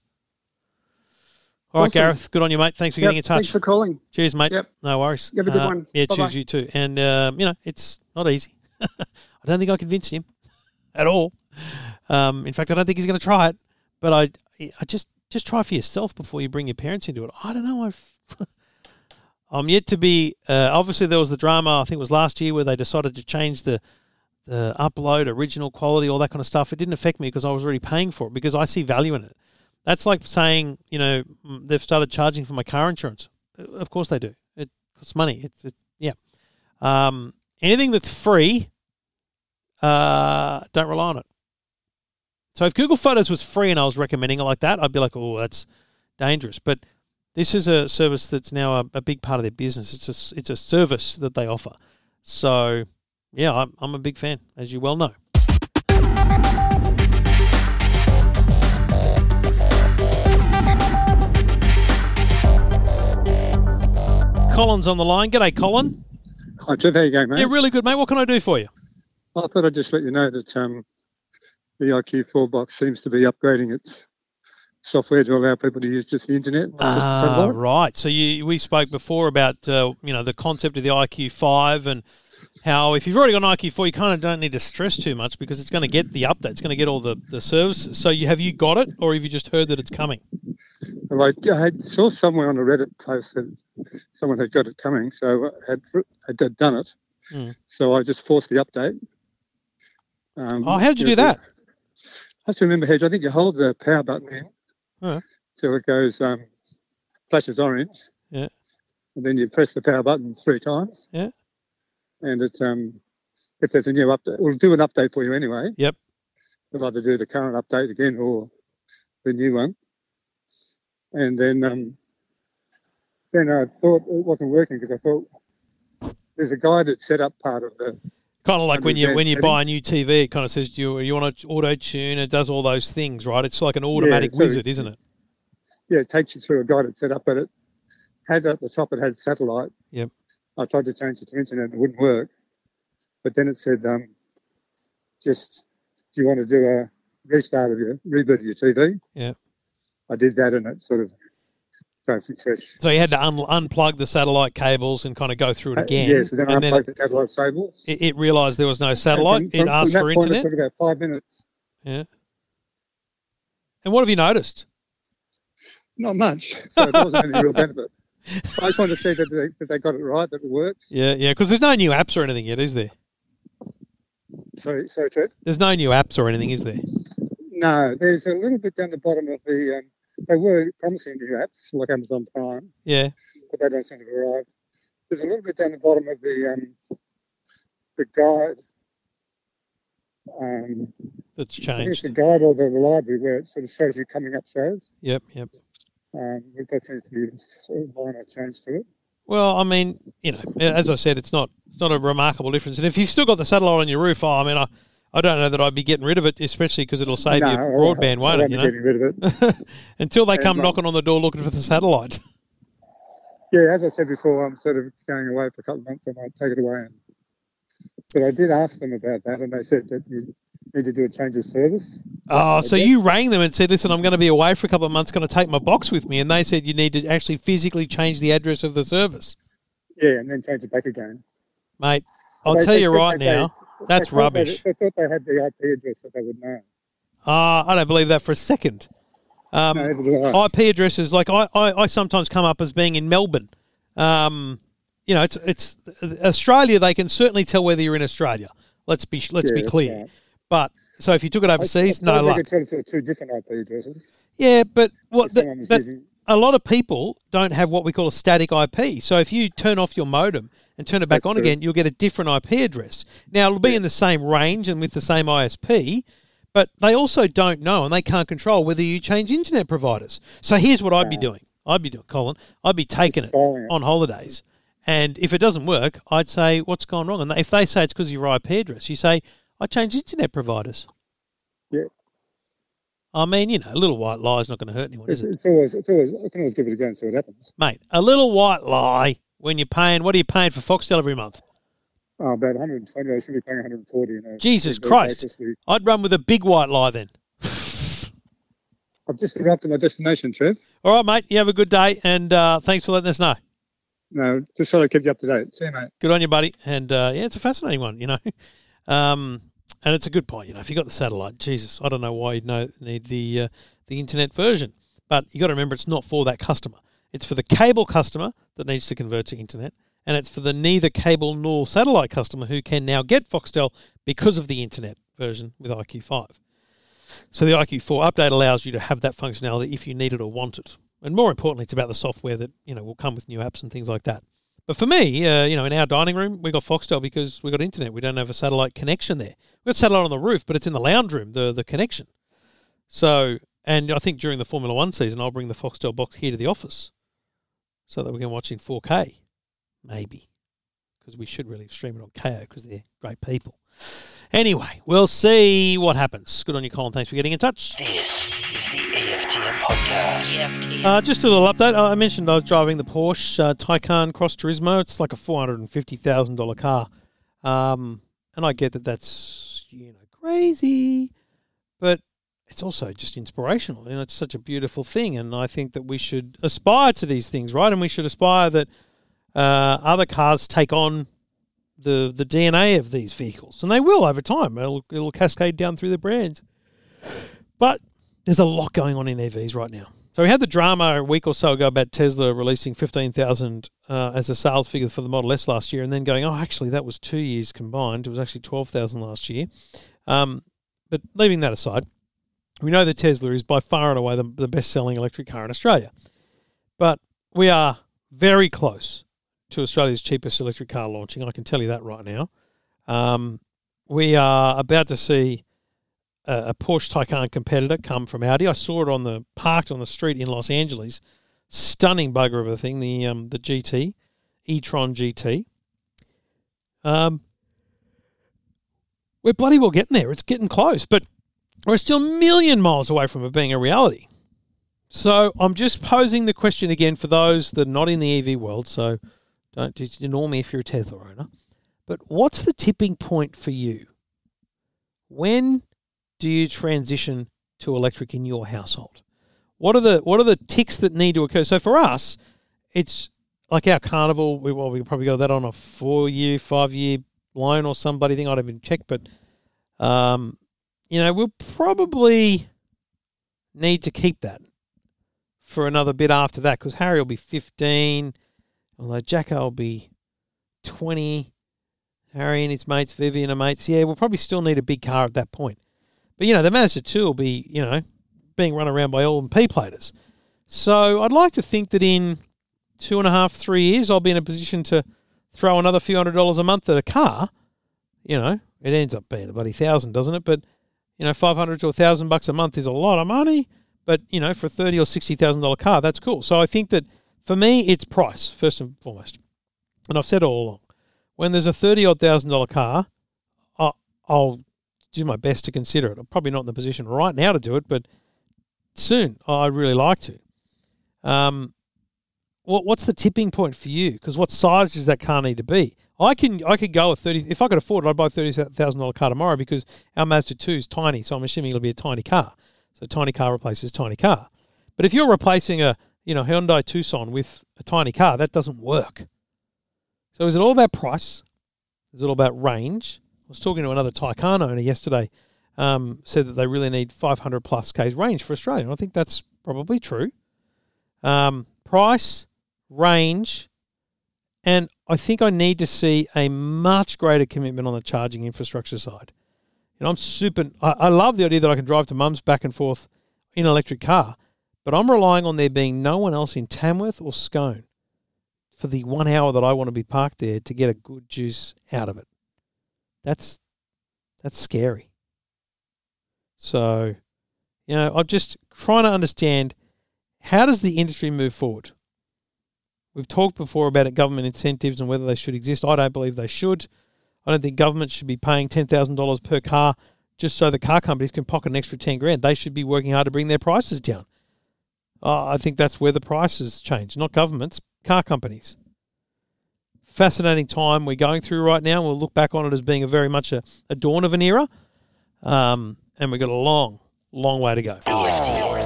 All awesome. Right, Gareth, good on you, mate. Thanks for yep. getting in touch. Thanks for calling. Cheers, mate. Yep. No worries. You have a good uh, one. Yeah, Bye-bye. Cheers, you too. And, um, you know, it's not easy. I don't think I convinced him at all. Um, in fact, I don't think he's going to try it. But I, I just, just try for yourself before you bring your parents into it. I don't know. I've I'm yet to be uh, – obviously there was the drama, I think it was last year, where they decided to change the – the upload, original quality, all that kind of stuff. It didn't affect me because I was already paying for it because I see value in it. That's like saying, you know, they've started charging for my car insurance. Of course they do. It costs money. It's it, yeah. Um, anything that's free, uh, don't rely on it. So if Google Photos was free and I was recommending it like that, I'd be like, oh, that's dangerous. But this is a service that's now a, a big part of their business. It's a, it's a service that they offer. So... yeah, I'm, I'm a big fan, as you well know. Colin's on the line. G'day, Colin. Hi, Jeff. How you going, mate? Yeah, really good, mate. What can I do for you? Well, I thought I'd just let you know that um, the I Q four box seems to be upgrading its software to allow people to use just the internet. Ah, uh, right. So you, we spoke before about uh, you know the concept of the I Q five and how if you've already got an I Q four, you kind of don't need to stress too much because it's going to get the update. It's going to get all the, the services. So you, have you got it, or have you just heard that it's coming? Well, I, I saw somewhere on a Reddit post that someone had got it coming, so I had, had done it. Mm. So I just forced the update. Um, oh, how did you do that? I just remember, Hedge, I think you hold the power button in huh. till it goes um, flashes orange. Yeah. And then you press the power button three times. Yeah. And it's um, if there's a new update, we'll do an update for you anyway. Yep. We'll either do the current update again or the new one. And then um, then I thought it wasn't working because I thought there's a guy that set up part of the kind of like when you when you settings. buy a new T V, it kind of says do you you want to auto tune. It does all those things, right? It's like an automatic yeah, so wizard, it, isn't it? Yeah, it takes you through a guided setup, but it had at the top it had satellite. Yep. I tried to change it to internet and it wouldn't work. But then it said, um, just, do you want to do a restart of your, reboot of your T V? Yeah. I did that and it sort of don't refresh. So you had to un- unplug the satellite cables and kind of go through it again. Uh, yes, yeah, so then and I unplugged then it, the satellite cables. It, it realised there was no satellite. From, it asked for point, internet. It took about five minutes. Yeah. And what have you noticed? Not much. So there wasn't any real benefit. I just wanted to see that they, that they got it right, that it works. Yeah, yeah, because there's no new apps or anything yet, is there? Sorry, sorry, Ted? There's no new apps or anything, is there? No, there's a little bit down the bottom of the um, there were promising new apps like Amazon Prime. Yeah. But they don't seem to have arrived. There's a little bit down the bottom of the um, the guide. Um, That's changed. I think it's the guide or the library where it sort of shows you coming upstairs. Yep, yep. Um, that seems to be sort of a minor change to it. Well, I mean, you know, as I said, it's not it's not a remarkable difference. And if you've still got the satellite on your roof, oh, I mean, I, I don't know that I'd be getting rid of it, especially because it'll save no, your broadband, I'll, won't I'll it? You know? Getting rid of it. Until they and come um, knocking on the door looking for the satellite. Yeah, as I said before, I'm sort of going away for a couple of months. I might take it away. And, but I did ask them about that, and they said that you need to do a change of service. Oh, so you rang them and said, listen, I'm going to be away for a couple of months, going to take my box with me. And they said you need to actually physically change the address of the service. Yeah, and then change it back again. Mate, I'll they, tell they you right they, now, they, that's they rubbish. They, they thought they had the I P address that they would know. Ah, uh, I don't believe that for a second. Um, no, I P addresses, like I, I, I sometimes come up as being in Melbourne. Um, you know, it's it's Australia. They can certainly tell whether you're in Australia. Let's be let's yeah, be clear. Right. But so if you took it overseas, I, I no luck. They could tell it to two different I P addresses. Yeah, but what the, but a lot of people don't have what we call a static I P. So if you turn off your modem and turn it back That's on true. again, you'll get a different I P address. Now it'll be yeah. in the same range and with the same I S P. But they also don't know and they can't control whether you change internet providers. So here's what I'd be doing. I'd be doing, Colin, I'd be taking it on holidays. And if it doesn't work, I'd say, what's gone wrong? And if they say it's because of your I P address, you say, I changed internet providers. Yeah. I mean, you know, a little white lie is not going to hurt anyone, it's, is it? It's always, it's always, I can always give it a go and see what happens. Mate, a little white lie when you're paying, what are you paying for Foxtel every month? Oh, about one hundred twenty. I should be paying one hundred forty. You know, Jesus Christ. I'd run with a big white lie then. I've just arrived at my destination, Trev. All right, mate. You have a good day, and uh, thanks for letting us know. No, just so I keep you up to date. See you, mate. Good on you, buddy. And, uh, yeah, it's a fascinating one, you know. Um, and it's a good point, you know. If you've got the satellite, Jesus, I don't know why you'd know, need the, uh, the internet version. But you got to remember it's not for that customer. It's for the cable customer that needs to convert to internet. And it's for the neither cable nor satellite customer who can now get Foxtel because of the internet version with I Q five. So the I Q four update allows you to have that functionality if you need it or want it. And more importantly, it's about the software that, you know, will come with new apps and things like that. But for me, uh, you know, in our dining room, we got Foxtel because we got internet. We don't have a satellite connection there. We've got satellite on the roof, but it's in the lounge room, the, the connection. So, and I think during the Formula One season, I'll bring the Foxtel box here to the office so that we can watch in four K. Maybe, because we should really stream it on K O because they're great people. Anyway, we'll see what happens. Good on you, Colin. Thanks for getting in touch. This is the E F T M podcast. E F T M. Uh, just a little update. I mentioned I was driving the Porsche uh, Taycan Cross Turismo. It's like a four hundred fifty thousand dollars car. Um, and I get that that's, you know, crazy, but it's also just inspirational. You know, it's such a beautiful thing, and I think that we should aspire to these things, right? And we should aspire that Uh, other cars take on the the D N A of these vehicles, and they will over time. It'll, it'll cascade down through the brands. But there's a lot going on in E Vs right now. So we had the drama a week or so ago about Tesla releasing fifteen thousand uh, as a sales figure for the Model S last year, and then going, oh, actually, that was two years combined. It was actually twelve thousand last year. Um, but leaving that aside, we know that Tesla is by far and away the, the best-selling electric car in Australia. But we are very close to Australia's cheapest electric car launching. I can tell you that right now. Um, we are about to see a, a Porsche Taycan competitor come from Audi. I saw it on the parked on the street in Los Angeles. Stunning bugger of a thing, the um, the G T, e-tron G T. Um, we're bloody well getting there. It's getting close, but we're still a million miles away from it being a reality. So I'm just posing the question again for those that are not in the E V world, so don't just ignore me if you're a Tesla owner. But what's the tipping point for you? When do you transition to electric in your household? What are the what are the ticks that need to occur? So for us, it's like our Carnival. We, well, we probably got that on a four-year, five-year loan or somebody thing. I haven't even checked, but um, you know, we'll probably need to keep that for another bit after that because Harry will be fifteen. Although Jacko will be twenty, Harry and his mates, Vivi and her mates. Yeah, we'll probably still need a big car at that point. But, you know, the Mazda two will be, you know, being run around by all them P-platers. So I'd like to think that in two and a half, three years, I'll be in a position to throw another few hundred dollars a month at a car. You know, it ends up being a bloody thousand, doesn't it? But, you know, five hundred to a thousand bucks a month is a lot of money. But, you know, for a thirty thousand dollars or sixty thousand dollars car, that's cool. So I think that for me, it's price, first and foremost. And I've said it all along. When there's a thirty odd thousand dollar car, I'll, I'll do my best to consider it. I'm probably not in the position right now to do it, but soon I'd really like to. Um, what what's the tipping point for you? Because what size does that car need to be? I can I could go with thirty. If I could afford it, I'd buy a thirty thousand dollar car tomorrow because our Mazda two is tiny, so I'm assuming it'll be a tiny car. So tiny car replaces tiny car. But if you're replacing a you know Hyundai Tucson with a tiny car, that doesn't work. So is it all about price? Is it all about range? I was talking to another Taycan owner yesterday, um, said that they really need five hundred plus K's range for Australia. And I think that's probably true. Um, price, range, and I think I need to see a much greater commitment on the charging infrastructure side. You know, I'm super, I, I love the idea that I can drive to mum's back and forth in an electric car, but I'm relying on there being no one else in Tamworth or Scone for the one hour that I want to be parked there to get a good juice out of it. That's, that's scary. So, you know, I'm just trying to understand, how does the industry move forward? We've talked before about it, government incentives and whether they should exist. I don't believe they should. I don't think government should be paying ten thousand dollars per car just so the car companies can pocket an extra ten grand. They should be working hard to bring their prices down. Uh, I think that's where the prices change, not governments, car companies. Fascinating time we're going through right now. We'll look back on it as being a very much a, a dawn of an era. Um, and we've got a long, long way to go. E F T M.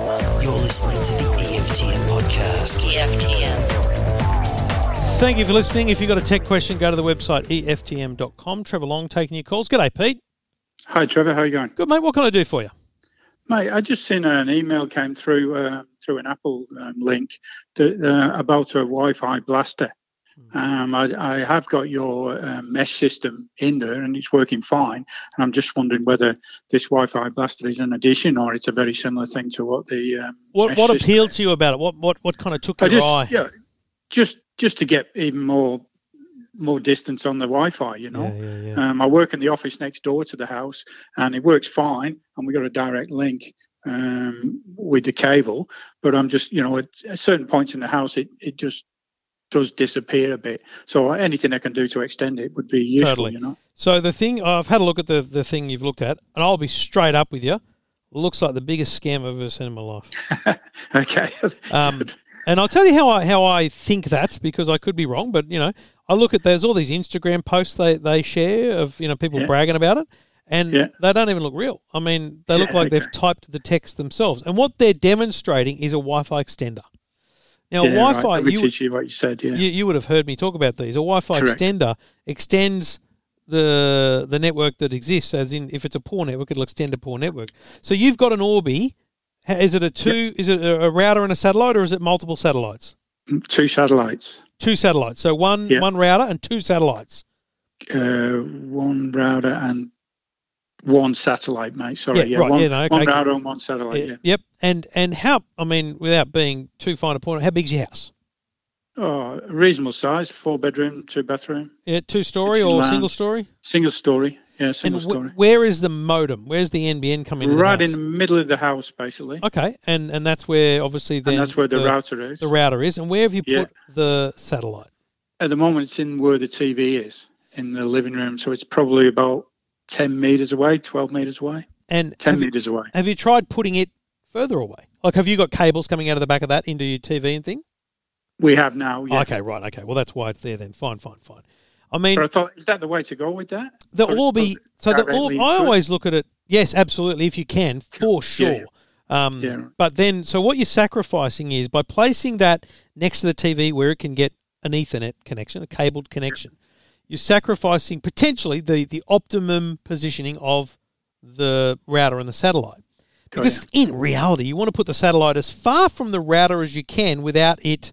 You're listening to the E F T M podcast. E F T M. Thank you for listening. If you've got a tech question, go to the website E F T M dot com. Trevor Long taking your calls. G'day, Pete. Hi, Trevor. How are you going? Good, mate. What can I do for you? Mate, I just seen an email came through uh, through an Apple um, link to, uh, about a Wi-Fi blaster. Mm. Um, I, I have got your uh, mesh system in there and it's working fine. And I'm just wondering whether this Wi-Fi blaster is an addition or it's a very similar thing to what the um, what mesh what appealed is. To you about it? What what what kind of took your just, eye? Yeah, just just to get even more. more distance on the Wi-Fi, you know. Yeah, yeah, yeah. Um, I work in the office next door to the house and it works fine and we got a direct link um, with the cable, but I'm just, you know, at, at certain points in the house, it, it just does disappear a bit. So anything I can do to extend it would be useful, totally. You know. So the thing, I've had a look at the, the thing you've looked at and I'll be straight up with you. Looks like the biggest scam I've ever seen in my life. Okay. um, and I'll tell you how I, how I think that's because I could be wrong, but, you know, I look at there's all these Instagram posts they, they share of you know people yeah. bragging about it, and yeah. they don't even look real. I mean, they yeah, look like okay. they've typed the text themselves. And what they're demonstrating is a Wi-Fi extender. Now, yeah, Wi-Fi, right. you, teach you, what you, said, yeah. you you would have heard me talk about these. A Wi-Fi Correct. extender extends the the network that exists. As in, if it's a poor network, it'll extend a poor network. So you've got an Orbi. Is it a two? Yeah. Is it a router and a satellite, or is it multiple satellites? Two satellites. Two satellites. So one yeah. one router and two satellites. Uh, one router and one satellite, mate. Sorry, yeah, yeah. Right. one, yeah, no, okay. one router and one satellite. Yeah. yeah. Yep. And and how? I mean, without being too fine a point, how big's your house? Oh, reasonable size. Four bedroom, two bathroom. Yeah, two story or land. Single story? Single story. Yeah, single and w- story. Where is the modem? Where's the N B N coming in? Right the in the middle of the house, basically. Okay, and and that's where obviously then and that's where the, the router is. The router is, and where have you put yeah. the satellite? At the moment, it's in where the T V is in the living room, so it's probably about ten meters away, twelve meters away, and ten meters you, away. Have you tried putting it further away? Like, have you got cables coming out of the back of that into your T V and thing? We have now. Yeah. Okay, right. Okay, well, that's why it's there then. Fine, fine, fine. I mean, but I thought, is that the way to go with that? The or Orbi, so the Orbi, I always look at it, yes, absolutely, if you can, for sure. Yeah, yeah. Um, yeah. But then, so what you're sacrificing is by placing that next to the T V where it can get an Ethernet connection, a cabled connection, yeah. you're sacrificing potentially the, the optimum positioning of the router and the satellite. Because oh, yeah. in reality, you want to put the satellite as far from the router as you can without it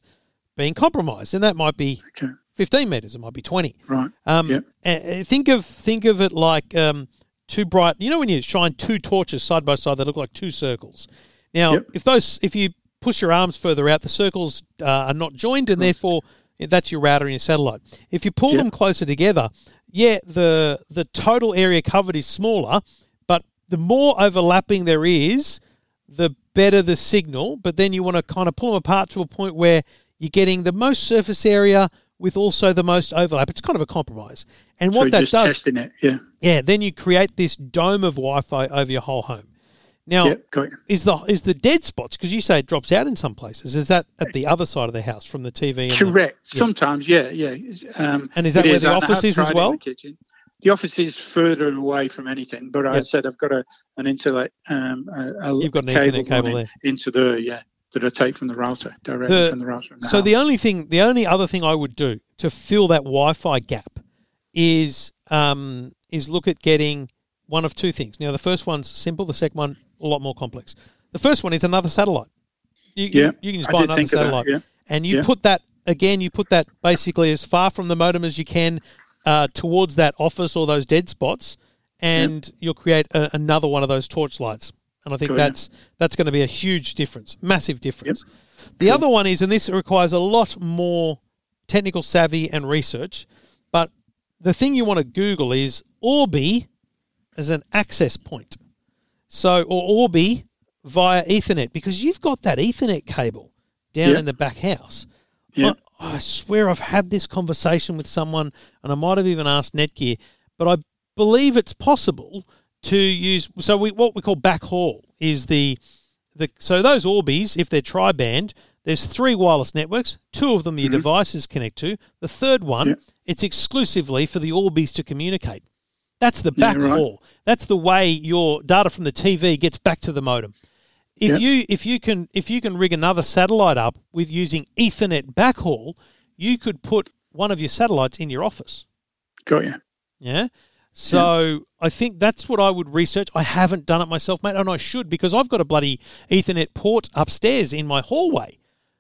being compromised. And that might be... Okay. Fifteen meters, it might be twenty. Right. Um, yep. and think of think of it like um, two bright. You know when you shine two torches side by side, they look like two circles. Now, yep. if those if you push your arms further out, the circles uh, are not joined, and therefore that's your router and your satellite. If you pull yep. them closer together, yeah, the the total area covered is smaller, but the more overlapping there is, the better the signal. But then you want to kind of pull them apart to a point where you're getting the most surface area with also the most overlap. It's kind of a compromise. And what so that just does, testing it, yeah. yeah, then you create this dome of Wi-Fi over your whole home. Now, yep, is the is the dead spots, because you say it drops out in some places, is that at the other side of the house from the T V? And Correct. The, yeah. Sometimes, yeah, yeah. Um, and is that where is. the office is as well? The, the office is further away from anything, but yep. I said I've got a, an internet um, a, a You've got an cable, internet cable there. Into there, yeah, that I take from the router, directly the, from the router. The so house. the only thing, the only other thing I would do to fill that Wi-Fi gap is um, is look at getting one of two things. Now, the first one's simple. The second one, a lot more complex. The first one is another satellite. You, yeah, you can just buy another satellite. That, yeah. And you yeah. put that, again, you put that basically as far from the modem as you can uh, towards that office or those dead spots, and yeah. you'll create a, another one of those torchlights. And I think cool, that's yeah. that's going to be a huge difference, massive difference. Yep. The cool. other one is, and this requires a lot more technical savvy and research, but the thing you want to Google is Orbi as an access point, so or Orbi via Ethernet, because you've got that Ethernet cable down yep. in the back house. Yep. I, I swear I've had this conversation with someone, and I might have even asked Netgear, but I believe it's possible to use. So we, what we call backhaul is the the so those Orbis, if they're tri-band, there's three wireless networks. Two of them your mm-hmm. devices connect to. The third one, yep. it's exclusively for the Orbis to communicate. That's the backhaul. Yeah, right. That's the way your data from the T V gets back to the modem. If yep. you if you can if you can rig another satellite up with using Ethernet backhaul, you could put one of your satellites in your office. Got you. Yeah. So yeah. I think that's what I would research. I haven't done it myself, mate, and I should, because I've got a bloody Ethernet port upstairs in my hallway,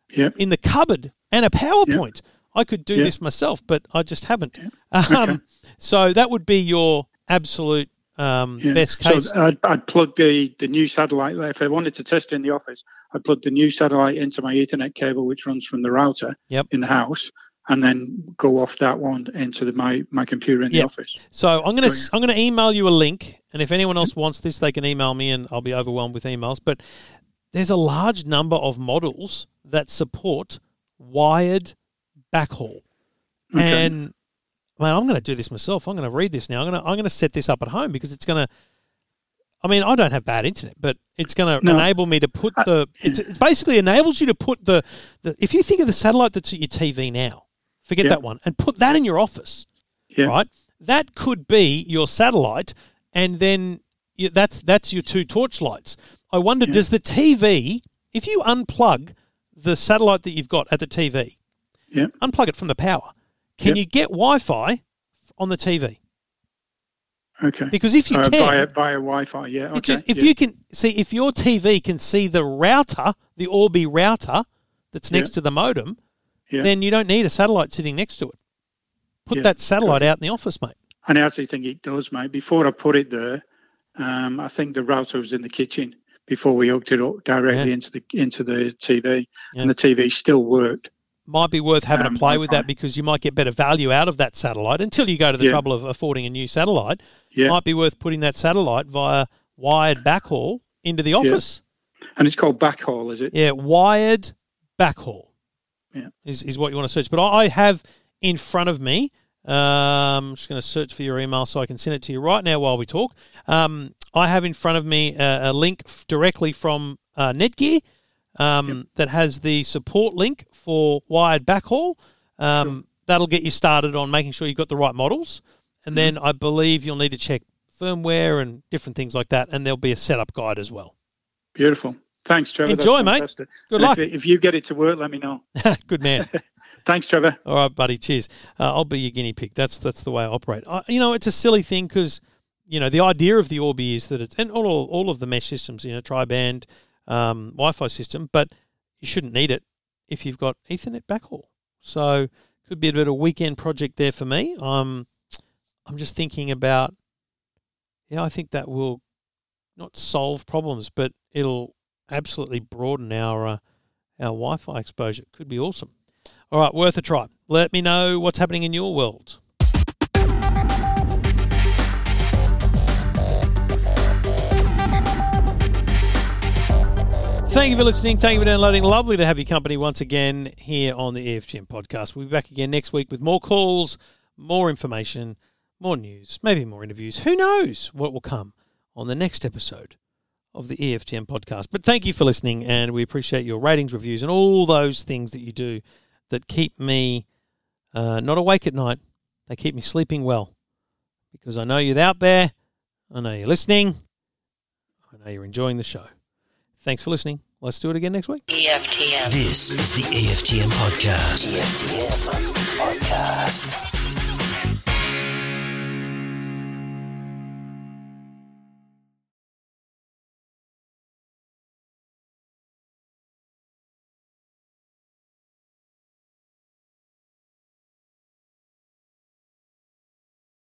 yep. in the cupboard, and a PowerPoint. Yep. I could do yep. this myself, but I just haven't. Yep. Um, okay. So that would be your absolute um, yeah. best case. So I'd, I'd plug the, the new satellite. If I wanted to test it in the office, I'd plug the new satellite into my Ethernet cable, which runs from the router yep. in the house, and then go off that one into the, my, my computer in yep. the office. So I'm going to I'm going to email you a link, and if anyone else wants this, they can email me, and I'll be overwhelmed with emails. But there's a large number of models that support wired backhaul, okay. and man, I'm going to do this myself. I'm going to read this now. I'm going to I'm going to set this up at home, because it's going to. I mean, I don't have bad internet, but it's going to no. enable me to put the. I, it's, it basically enables you to put the, the. If you think of the satellite that's at your T V now, forget yeah. that one, and put that in your office. Yeah. Right. That could be your satellite, and then you, that's that's your two torchlights. I wonder, yeah. does the T V, if you unplug the satellite that you've got at the T V, yeah. unplug it from the power. Can yep. you get Wi-Fi on the T V? Okay. Because if you uh, can... Via, via Wi-Fi, yeah, okay. If, if yeah. you can... See, if your T V can see the router, the Orbi router that's next yeah. to the modem, yeah. then you don't need a satellite sitting next to it. Put yeah. that satellite okay. out in the office, mate. And I actually think it does, mate. Before I put it there, um, I think the router was in the kitchen before we hooked it up directly yeah. into the into the T V, yeah. and the T V still worked. Might be worth having um, a play with that, because you might get better value out of that satellite until you go to the yeah. trouble of affording a new satellite. Yeah. Might be worth putting that satellite via wired backhaul into the office. Yeah. And it's called backhaul, is it? Yeah, wired backhaul yeah. is, is what you want to search. But I have in front of me, um, I'm just going to search for your email so I can send it to you right now while we talk. Um, I have in front of me a, a link f- directly from uh, Netgear. Um, yep. that has the support link for wired backhaul. Um, sure. That'll get you started on making sure you've got the right models. And mm-hmm. then I believe you'll need to check firmware and different things like that. And there'll be a setup guide as well. Beautiful. Thanks, Trevor. Enjoy, mate. Good and luck. If, if you get it to work, let me know. Good man. Thanks, Trevor. All right, buddy. Cheers. Uh, I'll be your guinea pig. That's that's the way I operate. I, you know, it's a silly thing because, you know, the idea of the Orbi is that it's, and all, all, all of the mesh systems, you know, tri-band, Um, Wi-Fi system, but you shouldn't need it if you've got Ethernet backhaul. So could be a bit of a weekend project there for me. Um, I'm just thinking about, yeah, I think that will not solve problems, but it'll absolutely broaden our uh, our Wi-Fi exposure. Could be awesome. All right, worth a try. Let me know what's happening in your world. Thank you for listening. Thank you for downloading. Lovely to have your company once again here on the E F T M podcast. We'll be back again next week with more calls, more information, more news, maybe more interviews. Who knows what will come on the next episode of the E F T M podcast. But thank you for listening, and we appreciate your ratings, reviews, and all those things that you do that keep me uh, not awake at night. They keep me sleeping well, because I know you're out there. I know you're listening. I know you're enjoying the show. Thanks for listening. Let's do it again next week. E F T M. This is the E F T M podcast. E F T M podcast.